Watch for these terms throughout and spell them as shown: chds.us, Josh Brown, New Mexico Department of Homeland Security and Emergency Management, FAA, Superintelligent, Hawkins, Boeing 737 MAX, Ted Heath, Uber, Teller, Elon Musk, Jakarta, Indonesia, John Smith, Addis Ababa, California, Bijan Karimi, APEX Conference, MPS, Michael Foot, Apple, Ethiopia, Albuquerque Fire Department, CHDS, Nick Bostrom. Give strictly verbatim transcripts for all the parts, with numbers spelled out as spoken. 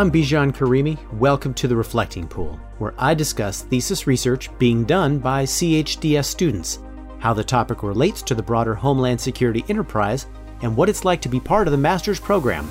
I'm Bijan Karimi. Welcome to The Reflecting Pool, where I discuss thesis research being done by C H D S students, how the topic relates to the broader Homeland Security enterprise, and what it's like to be part of the master's program.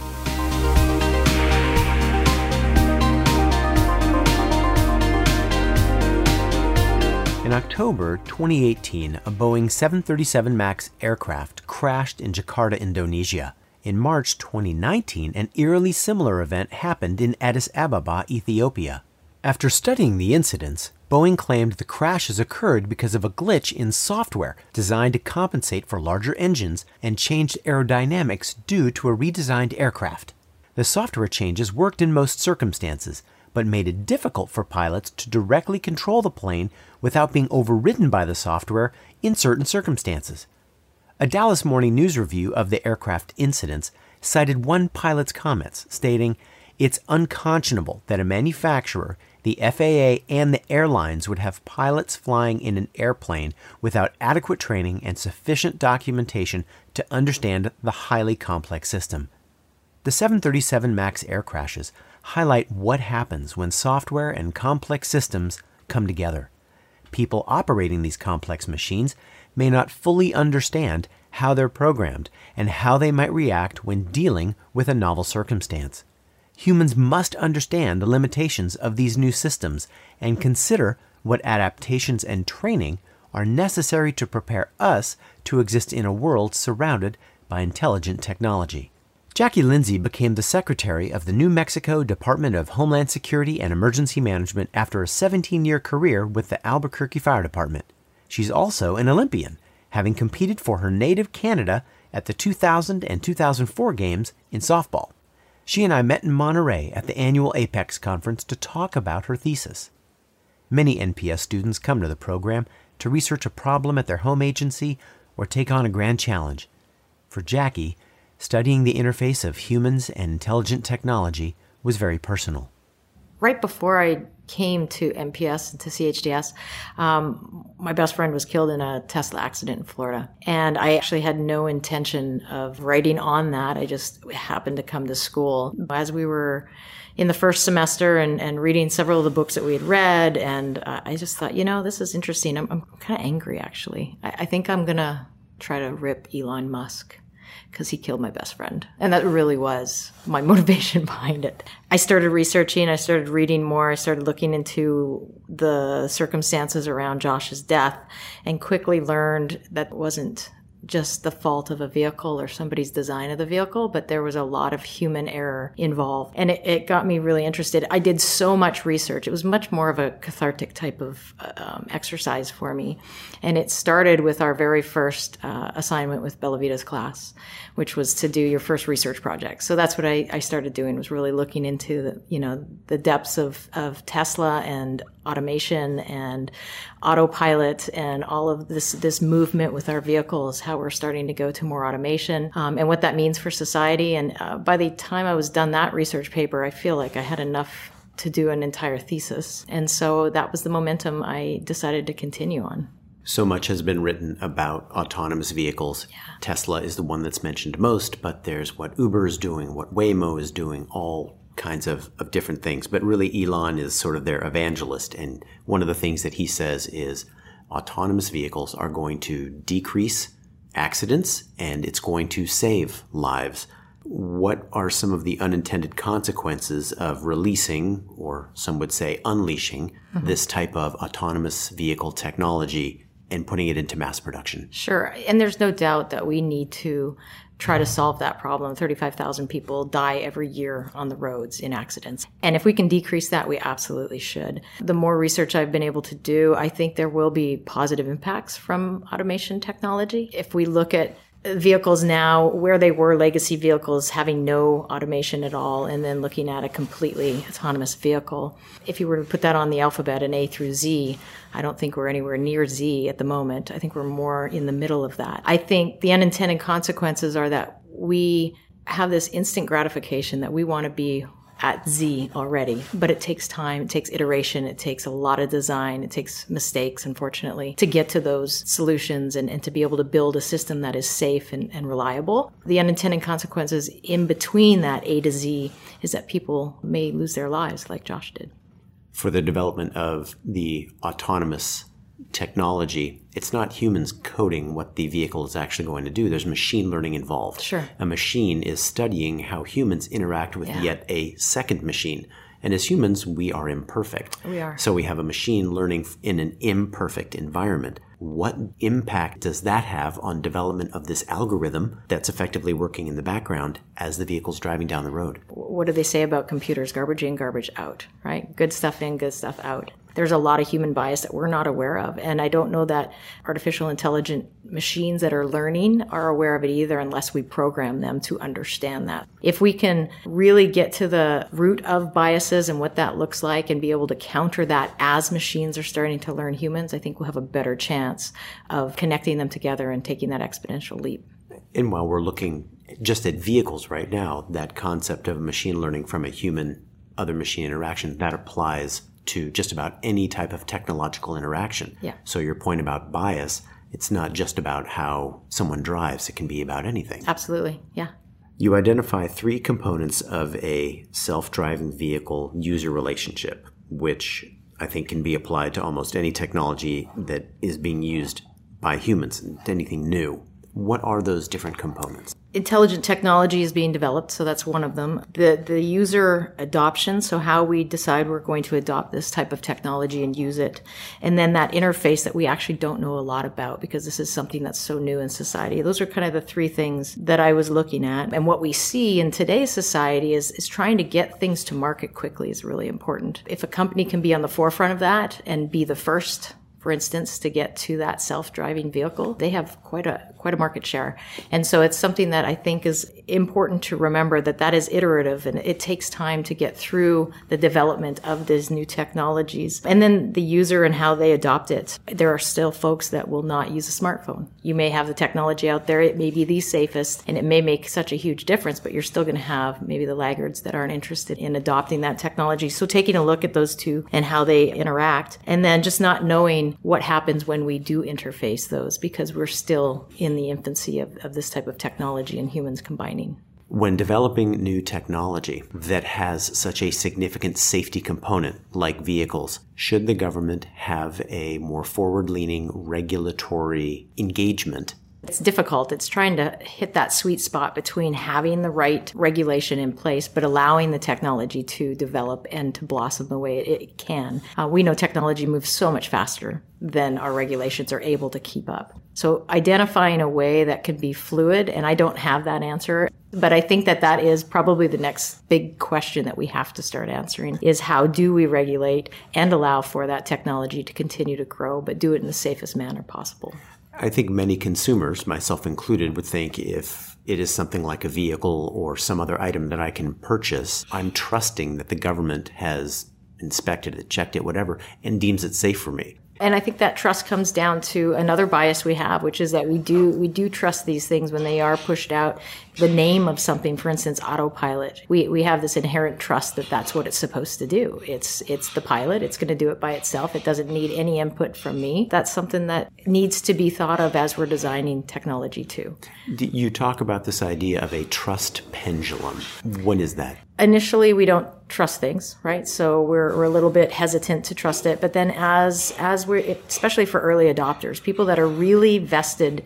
In October twenty eighteen, a Boeing seven thirty-seven MAX aircraft crashed in Jakarta, Indonesia. In March twenty nineteen, an eerily similar event happened in Addis Ababa, Ethiopia. After studying the incidents, Boeing claimed the crashes occurred because of a glitch in software designed to compensate for larger engines and changed aerodynamics due to a redesigned aircraft. The software changes worked in most circumstances, but made it difficult for pilots to directly control the plane without being overridden by the software in certain circumstances. A Dallas Morning News review of the aircraft incidents cited one pilot's comments, stating, "It's unconscionable that a manufacturer, the F A A, and the airlines would have pilots flying in an airplane without adequate training and sufficient documentation to understand the highly complex system." The seven thirty-seven MAX air crashes highlight what happens when software and complex systems come together. People operating these complex machines may not fully understand how they're programmed and how they might react when dealing with a novel circumstance. Humans must understand the limitations of these new systems and consider what adaptations and training are necessary to prepare us to exist in a world surrounded by intelligent technology. Jackie Lindsey became the secretary of the New Mexico Department of Homeland Security and Emergency Management after a seventeen-year career with the Albuquerque Fire Department. She's also an Olympian, having competed for her native Canada at the two thousand and two thousand four games in softball. She and I met in Monterey at the annual APEX Conference to talk about her thesis. Many N P S students come to the program to research a problem at their home agency or take on a grand challenge. For Jackie, studying the interface of humans and intelligent technology was very personal. Right before I came to M P S and to C H D S, um, my best friend was killed in a Tesla accident in Florida. And I actually had no intention of writing on that. I just happened to come to school. As we were in the first semester and, and reading several of the books that we had read, and uh, I just thought, you know, this is interesting. I'm, I'm kind of angry, actually. I, I think I'm going to try to rip Elon Musk, because he killed my best friend. And that really was my motivation behind it. I started researching, I started reading more, I started looking into the circumstances around Josh's death, and quickly learned that wasn't just the fault of a vehicle or somebody's design of the vehicle, but there was a lot of human error involved. And it, it got me really interested. I did so much research. It was much more of a cathartic type of um, exercise for me. And it started with our very first uh, assignment with Bellavita's class, which was to do your first research project. So that's what I, I started doing, was really looking into the, you know, the depths of, of Tesla and automation and autopilot and all of this, this movement with our vehicles, how we're starting to go to more automation, um, and what that means for society. And uh, by the time I was done that research paper, I feel like I had enough to do an entire thesis. And so that was the momentum I decided to continue on. So much has been written about autonomous vehicles. Yeah. Tesla is the one that's mentioned most, but there's what Uber is doing, what Waymo is doing, all kinds of, of different things. But really, Elon is sort of their evangelist. And one of the things that he says is autonomous vehicles are going to decrease accidents and it's going to save lives. What are some of the unintended consequences of releasing, or some would say unleashing, mm-hmm. this type of autonomous vehicle technology and putting it into mass production? Sure. And there's no doubt that we need to try to solve that problem. thirty-five thousand people die every year on the roads in accidents. And if we can decrease that, we absolutely should. The more research I've been able to do, I think there will be positive impacts from automation technology. If we look at vehicles now, where they were legacy vehicles having no automation at all, and then looking at a completely autonomous vehicle. If you were to put that on the alphabet, an A through Z, I don't think we're anywhere near Z at the moment. I think we're more in the middle of that. I think the unintended consequences are that we have this instant gratification that we want to be at Z already, but it takes time, it takes iteration, it takes a lot of design, it takes mistakes, unfortunately, to get to those solutions and, and to be able to build a system that is safe and, and reliable. The unintended consequences in between that A to Z is that people may lose their lives like Josh did. For the development of the autonomous technology, it's not humans coding what the vehicle is actually going to do. There's machine learning involved. Sure. A machine is studying how humans interact with yeah. yet a second machine. And as humans, we are imperfect. We are. So we have a machine learning in an imperfect environment. What impact does that have on development of this algorithm that's effectively working in the background as the vehicle's driving down the road? What do they say about computers? Garbage in, garbage out, right? Good stuff in, good stuff out. There's a lot of human bias that we're not aware of. And I don't know that artificial intelligent machines that are learning are aware of it either unless we program them to understand that. If we can really get to the root of biases and what that looks like and be able to counter that as machines are starting to learn humans, I think we'll have a better chance of connecting them together and taking that exponential leap. And while we're looking just at vehicles right now, that concept of machine learning from a human other machine interaction, that applies to just about any type of technological interaction. Yeah. So your point about bias, it's not just about how someone drives. It can be about anything. Absolutely. Yeah. You identify three components of a self-driving vehicle user relationship, which I think can be applied to almost any technology that is being used by humans, anything new. What are those different components? Intelligent technology is being developed, so that's one of them. The the user adoption, so how we decide we're going to adopt this type of technology and use it. And then that interface that we actually don't know a lot about because this is something that's so new in society. Those are kind of the three things that I was looking at. And what we see in today's society is, is trying to get things to market quickly is really important. If a company can be on the forefront of that and be the first, for instance, to get to that self-driving vehicle, they have quite a quite a market share. And so it's something that I think is important to remember, that that is iterative and it takes time to get through the development of these new technologies. And then the user and how they adopt it. There are still folks that will not use a smartphone. You may have the technology out there, it may be the safest, and it may make such a huge difference, but you're still going to have maybe the laggards that aren't interested in adopting that technology. So taking a look at those two and how they interact, and then just not knowing what happens when we do interface those, because we're still in the infancy of, of this type of technology and humans combining. When developing new technology that has such a significant safety component like vehicles, should the government have a more forward-leaning regulatory engagement? It's difficult. It's trying to hit that sweet spot between having the right regulation in place, but allowing the technology to develop and to blossom the way it can. Uh, we know technology moves so much faster than our regulations are able to keep up. So identifying a way that can be fluid, and I don't have that answer, but I think that that is probably the next big question that we have to start answering, is how do we regulate and allow for that technology to continue to grow, but do it in the safest manner possible? I think many consumers, myself included, would think if it is something like a vehicle or some other item that I can purchase, I'm trusting that the government has inspected it, checked it, whatever, and deems it safe for me. And I think that trust comes down to another bias we have, which is that we do we do trust these things when they are pushed out. The name of something, for instance, autopilot, we we have this inherent trust that that's what it's supposed to do. It's it's the pilot. It's going to do it by itself. It doesn't need any input from me. That's something that needs to be thought of as we're designing technology too. You talk about this idea of a trust pendulum. What is that? Initially, we don't trust things, right? So we're, we're a little bit hesitant to trust it. But then as as we're, especially for early adopters, people that are really vested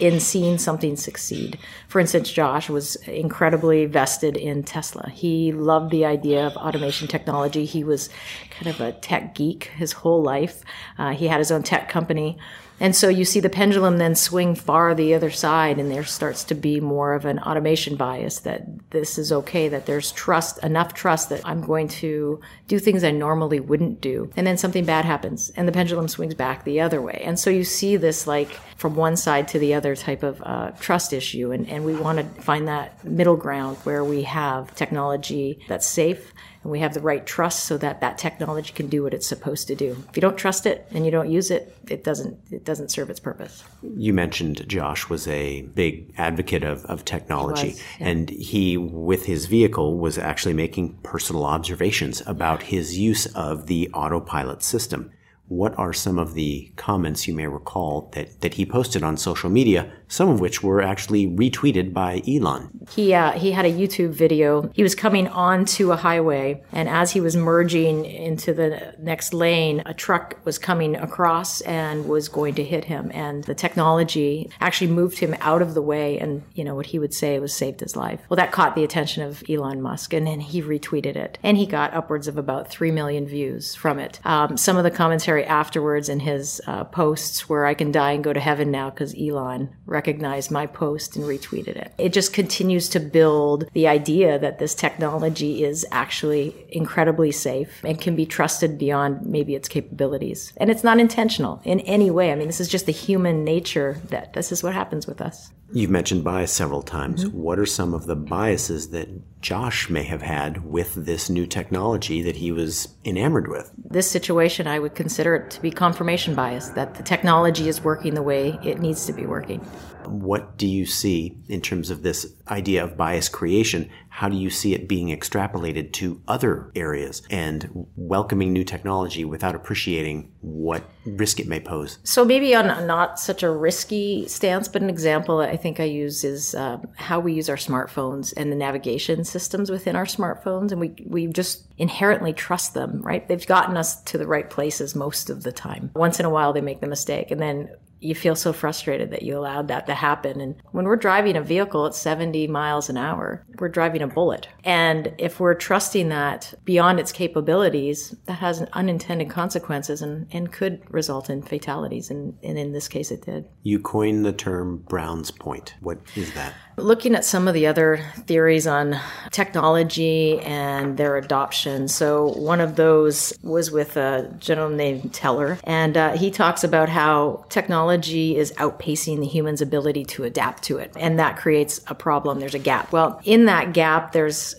in seeing something succeed. For instance, Josh was incredibly vested in Tesla. He loved the idea of automation technology. He was kind of a tech geek his whole life. Uh, he had his own tech company. And so you see the pendulum then swing far the other side, and there starts to be more of an automation bias that this is okay, that there's trust, enough trust that I'm going to do things I normally wouldn't do. And then something bad happens, and the pendulum swings back the other way. And so you see this like from one side to the other type of uh, trust issue, and, and we want to find that middle ground where we have technology that's safe, and we have the right trust so that that technology can do what it's supposed to do. If you don't trust it and you don't use it, it doesn't it doesn't serve its purpose. You mentioned Josh was a big advocate of, of technology. He was, yeah. And he, with his vehicle, was actually making personal observations about his use of the autopilot system. What are some of the comments you may recall that, that he posted on social media, some of which were actually retweeted by Elon? He uh, he had a YouTube video. He was coming onto a highway, and as he was merging into the next lane, a truck was coming across and was going to hit him. And the technology actually moved him out of the way, and you know what he would say was saved his life. Well, that caught the attention of Elon Musk, and then he retweeted it. And he got upwards of about three million views from it. Um, some of the commentary afterwards in his uh, posts where I can die and go to heaven now because Elon recognized my post and retweeted it. It just continues to build the idea that this technology is actually incredibly safe and can be trusted beyond maybe its capabilities. And it's not intentional in any way. I mean, this is just the human nature that this is what happens with us. You've mentioned bias several times. Mm-hmm. What are some of the biases that Josh may have had with this new technology that he was enamored with? This situation, I would consider it to be confirmation bias, that the technology is working the way it needs to be working. What do you see in terms of this idea of bias creation? How do you see it being extrapolated to other areas and welcoming new technology without appreciating what risk it may pose? So maybe on not such a risky stance, but an example I think I use is uh, how we use our smartphones and the navigation systems within our smartphones. And we, we just inherently trust them, right? They've gotten us to the right places most of the time. Once in a while, they make the mistake. And then you feel so frustrated that you allowed that to happen. And when we're driving a vehicle at seventy miles an hour, we're driving a bullet. And if we're trusting that beyond its capabilities, that has unintended consequences and, and could result in fatalities. And, and in this case, it did. You coined the term Brown's Point. What is that? Looking at some of the other theories on technology and their adoption. So one of those was with a gentleman named Teller. And uh, he talks about how technology is outpacing the human's ability to adapt to it. And that creates a problem. There's a gap. Well, in that gap, there's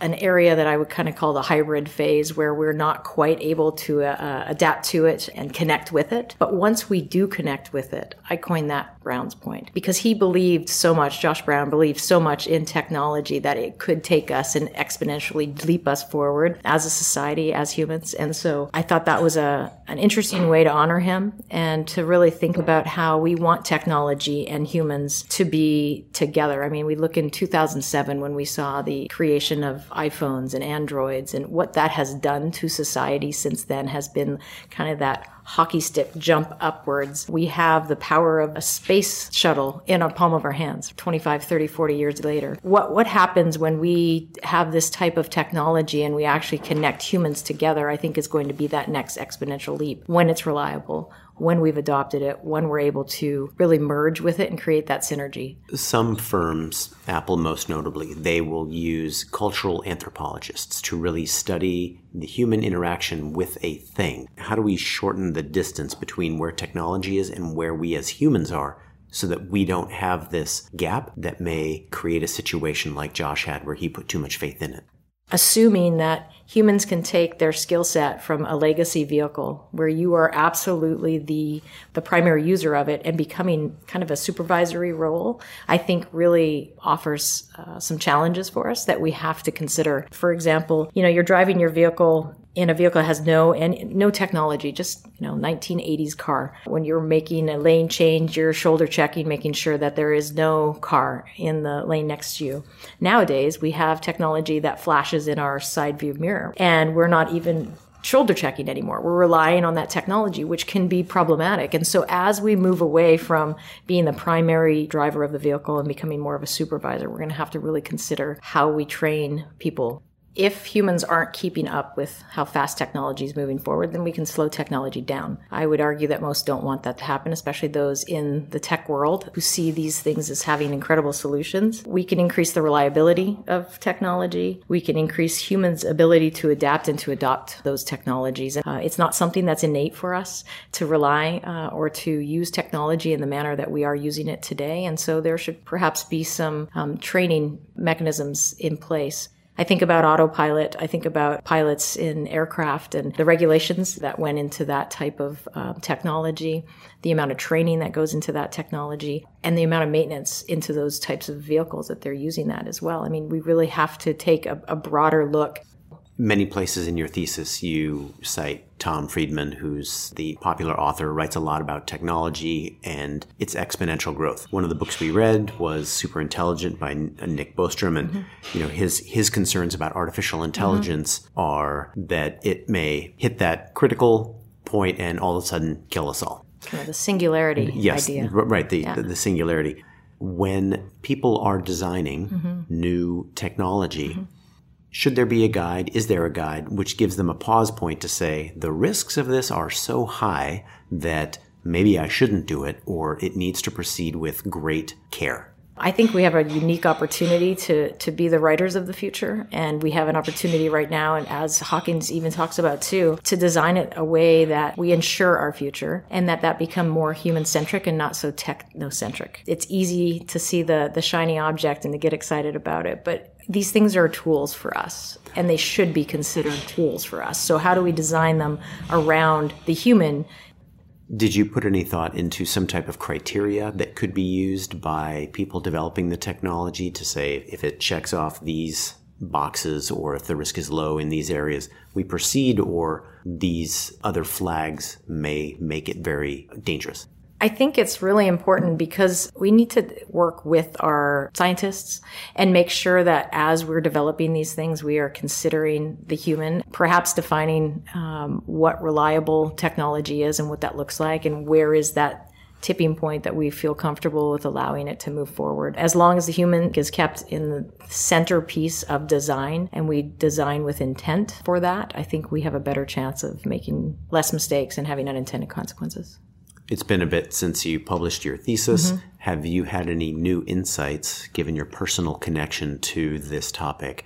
an area that I would kind of call the hybrid phase where we're not quite able to uh, adapt to it and connect with it. But once we do connect with it, I coined that Brown's Point because he believed so much, Josh Brown believed so much in technology that it could take us and exponentially leap us forward as a society, as humans. And so I thought that was a an interesting way to honor him and to really think about how we want technology and humans to be together. I mean, we look in two thousand seven when we saw the creation of iPhones and Androids, and what that has done to society since then has been kind of that hockey stick jump upwards. We have the power of a space shuttle in our palm of our hands twenty-five, thirty, forty years later. What what happens when we have this type of technology and we actually connect humans together, I think is going to be that next exponential leap when it's reliable, when we've adopted it, when we're able to really merge with it and create that synergy. Some firms, Apple most notably, they will use cultural anthropologists to really study the human interaction with a thing. How do we shorten the distance between where technology is and where we as humans are so that we don't have this gap that may create a situation like Josh had where he put too much faith in it? Assuming that humans can take their skill set from a legacy vehicle where you are absolutely the the primary user of it and becoming kind of a supervisory role, I think really offers uh, some challenges for us that we have to consider. For example, you know, you're driving your vehicle in a vehicle that has no and no technology, just, you know, nineteen eighties car. When you're making a lane change, you're shoulder checking, making sure that there is no car in the lane next to you. Nowadays, we have technology that flashes in our side view mirror, and we're not even shoulder checking anymore. We're relying on that technology, which can be problematic. And so as we move away from being the primary driver of the vehicle and becoming more of a supervisor, we're going to have to really consider how we train people. If humans aren't keeping up with how fast technology is moving forward, then we can slow technology down. I would argue that most don't want that to happen, especially those in the tech world who see these things as having incredible solutions. We can increase the reliability of technology. We can increase humans' ability to adapt and to adopt those technologies. Uh, it's not something that's innate for us to rely uh, or to use technology in the manner that we are using it today. And so there should perhaps be some um, training mechanisms in place. I think about autopilot. I think about pilots in aircraft and the regulations that went into that type of uh, technology, the amount of training that goes into that technology, and the amount of maintenance into those types of vehicles that they're using that as well. I mean, we really have to take a, a broader look. Many places in your thesis, you cite Tom Friedman, who's the popular author, writes a lot about technology and its exponential growth. One of the books we read was Superintelligent by Nick Bostrom, and mm-hmm. you know his his concerns about artificial intelligence mm-hmm. are that it may hit that critical point and all of a sudden kill us all. Kind of the singularity yes, idea. Yes, right, the, yeah. the, the singularity. When people are designing mm-hmm. new technology, mm-hmm. should there be a guide? Is there a guide which gives them a pause point to say, the risks of this are so high that maybe I shouldn't do it, or it needs to proceed with great care? I think we have a unique opportunity to, to be the writers of the future. And we have an opportunity right now, and as Hawkins even talks about too, to design it a way that we ensure our future and that that become more human-centric and not so technocentric. It's easy to see the, the shiny object and to get excited about it, but these things are tools for us, and they should be considered tools for us. So how do we design them around the human? Did you put any thought into some type of criteria that could be used by people developing the technology to say, if it checks off these boxes or if the risk is low in these areas, we proceed, or these other flags may make it very dangerous? I think it's really important because we need to work with our scientists and make sure that as we're developing these things, we are considering the human, perhaps defining um, what reliable technology is and what that looks like, and where is that tipping point that we feel comfortable with allowing it to move forward. As long as the human is kept in the centerpiece of design and we design with intent for that, I think we have a better chance of making less mistakes and having unintended consequences. It's been a bit since you published your thesis. Mm-hmm. Have you had any new insights, given your personal connection to this topic?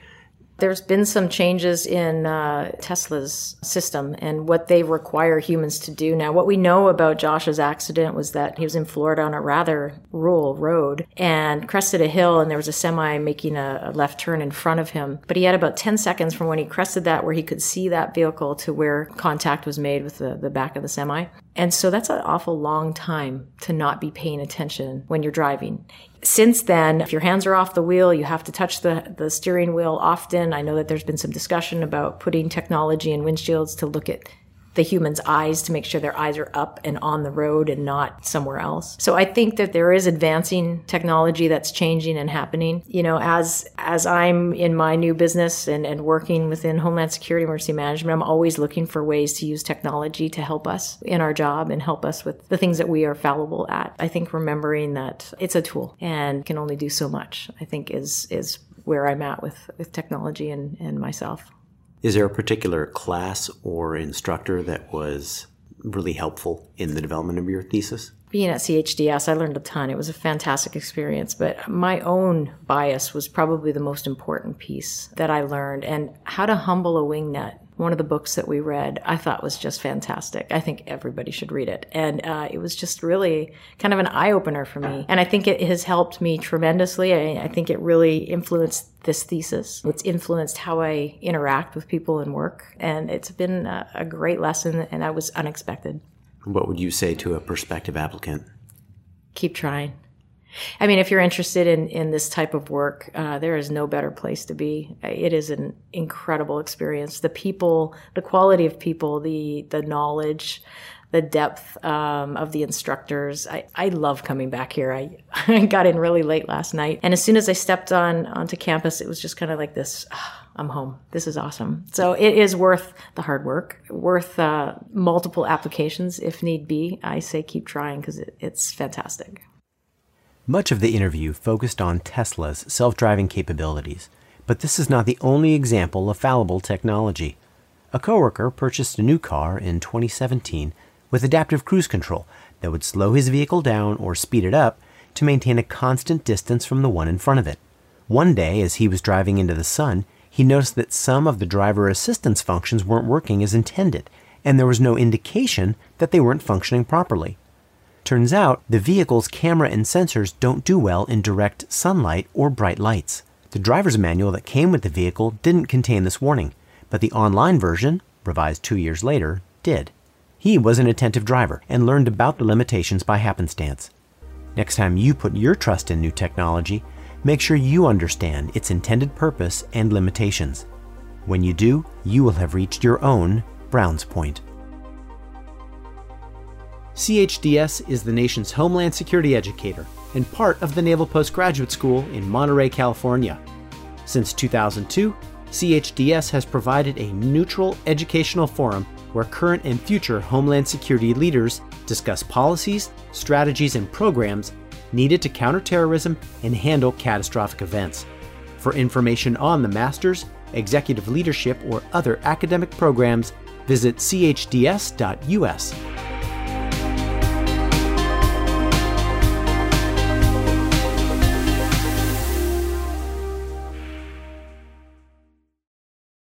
There's been some changes in uh, Tesla's system and what they require humans to do now. What we know about Josh's accident was that he was in Florida on a rather rural road and crested a hill, and there was a semi making a, a left turn in front of him. But he had about ten seconds from when he crested that where he could see that vehicle to where contact was made with the, the back of the semi. And so that's an awful long time to not be paying attention when you're driving. Since then, if your hands are off the wheel, you have to touch the, the steering wheel often. I know that there's been some discussion about putting technology in windshields to look at the human's eyes to make sure their eyes are up and on the road and not somewhere else. So I think that there is advancing technology that's changing and happening. You know, as as I'm in my new business and, and working within Homeland Security and Emergency Management, I'm always looking for ways to use technology to help us in our job and help us with the things that we are fallible at. I think remembering that it's a tool and can only do so much, I think is is where I'm at with, with technology and, and myself. Is there a particular class or instructor that was really helpful in the development of your thesis? Being at C H D S, I learned a ton. It was a fantastic experience, but my own bias was probably the most important piece that I learned. And How to Humble a Wingnut, one of the books that we read, I thought was just fantastic. I think everybody should read it. And uh, it was just really kind of an eye-opener for me. And I think it has helped me tremendously. I, I think it really influenced this thesis. It's influenced how I interact with people and work. And it's been a, a great lesson, and that was unexpected. What would you say to a prospective applicant? Keep trying. I mean, if you're interested in, in this type of work, uh, there is no better place to be. It is an incredible experience. The people, the quality of people, the the knowledge, the depth um, of the instructors. I, I love coming back here. I, I got in really late last night. And as soon as I stepped on onto campus, it was just kind of like this, oh, I'm home. This is awesome. So it is worth the hard work, worth uh, multiple applications if need be. I say keep trying because it, it's fantastic. Much of the interview focused on Tesla's self-driving capabilities, but this is not the only example of fallible technology. A coworker purchased a new car in twenty seventeen with adaptive cruise control that would slow his vehicle down or speed it up to maintain a constant distance from the one in front of it. One day, as he was driving into the sun, he noticed that some of the driver assistance functions weren't working as intended, and there was no indication that they weren't functioning properly. Turns out, the vehicle's camera and sensors don't do well in direct sunlight or bright lights. The driver's manual that came with the vehicle didn't contain this warning, but the online version, revised two years later, did. He was an attentive driver and learned about the limitations by happenstance. Next time you put your trust in new technology, make sure you understand its intended purpose and limitations. When you do, you will have reached your own Brown's Point. C H D S is the nation's homeland security educator and part of the Naval Postgraduate School in Monterey, California. Since two thousand two, C H D S has provided a neutral educational forum where current and future homeland security leaders discuss policies, strategies, and programs needed to counter terrorism and handle catastrophic events. For information on the master's, executive leadership, or other academic programs, visit C H D S dot U S.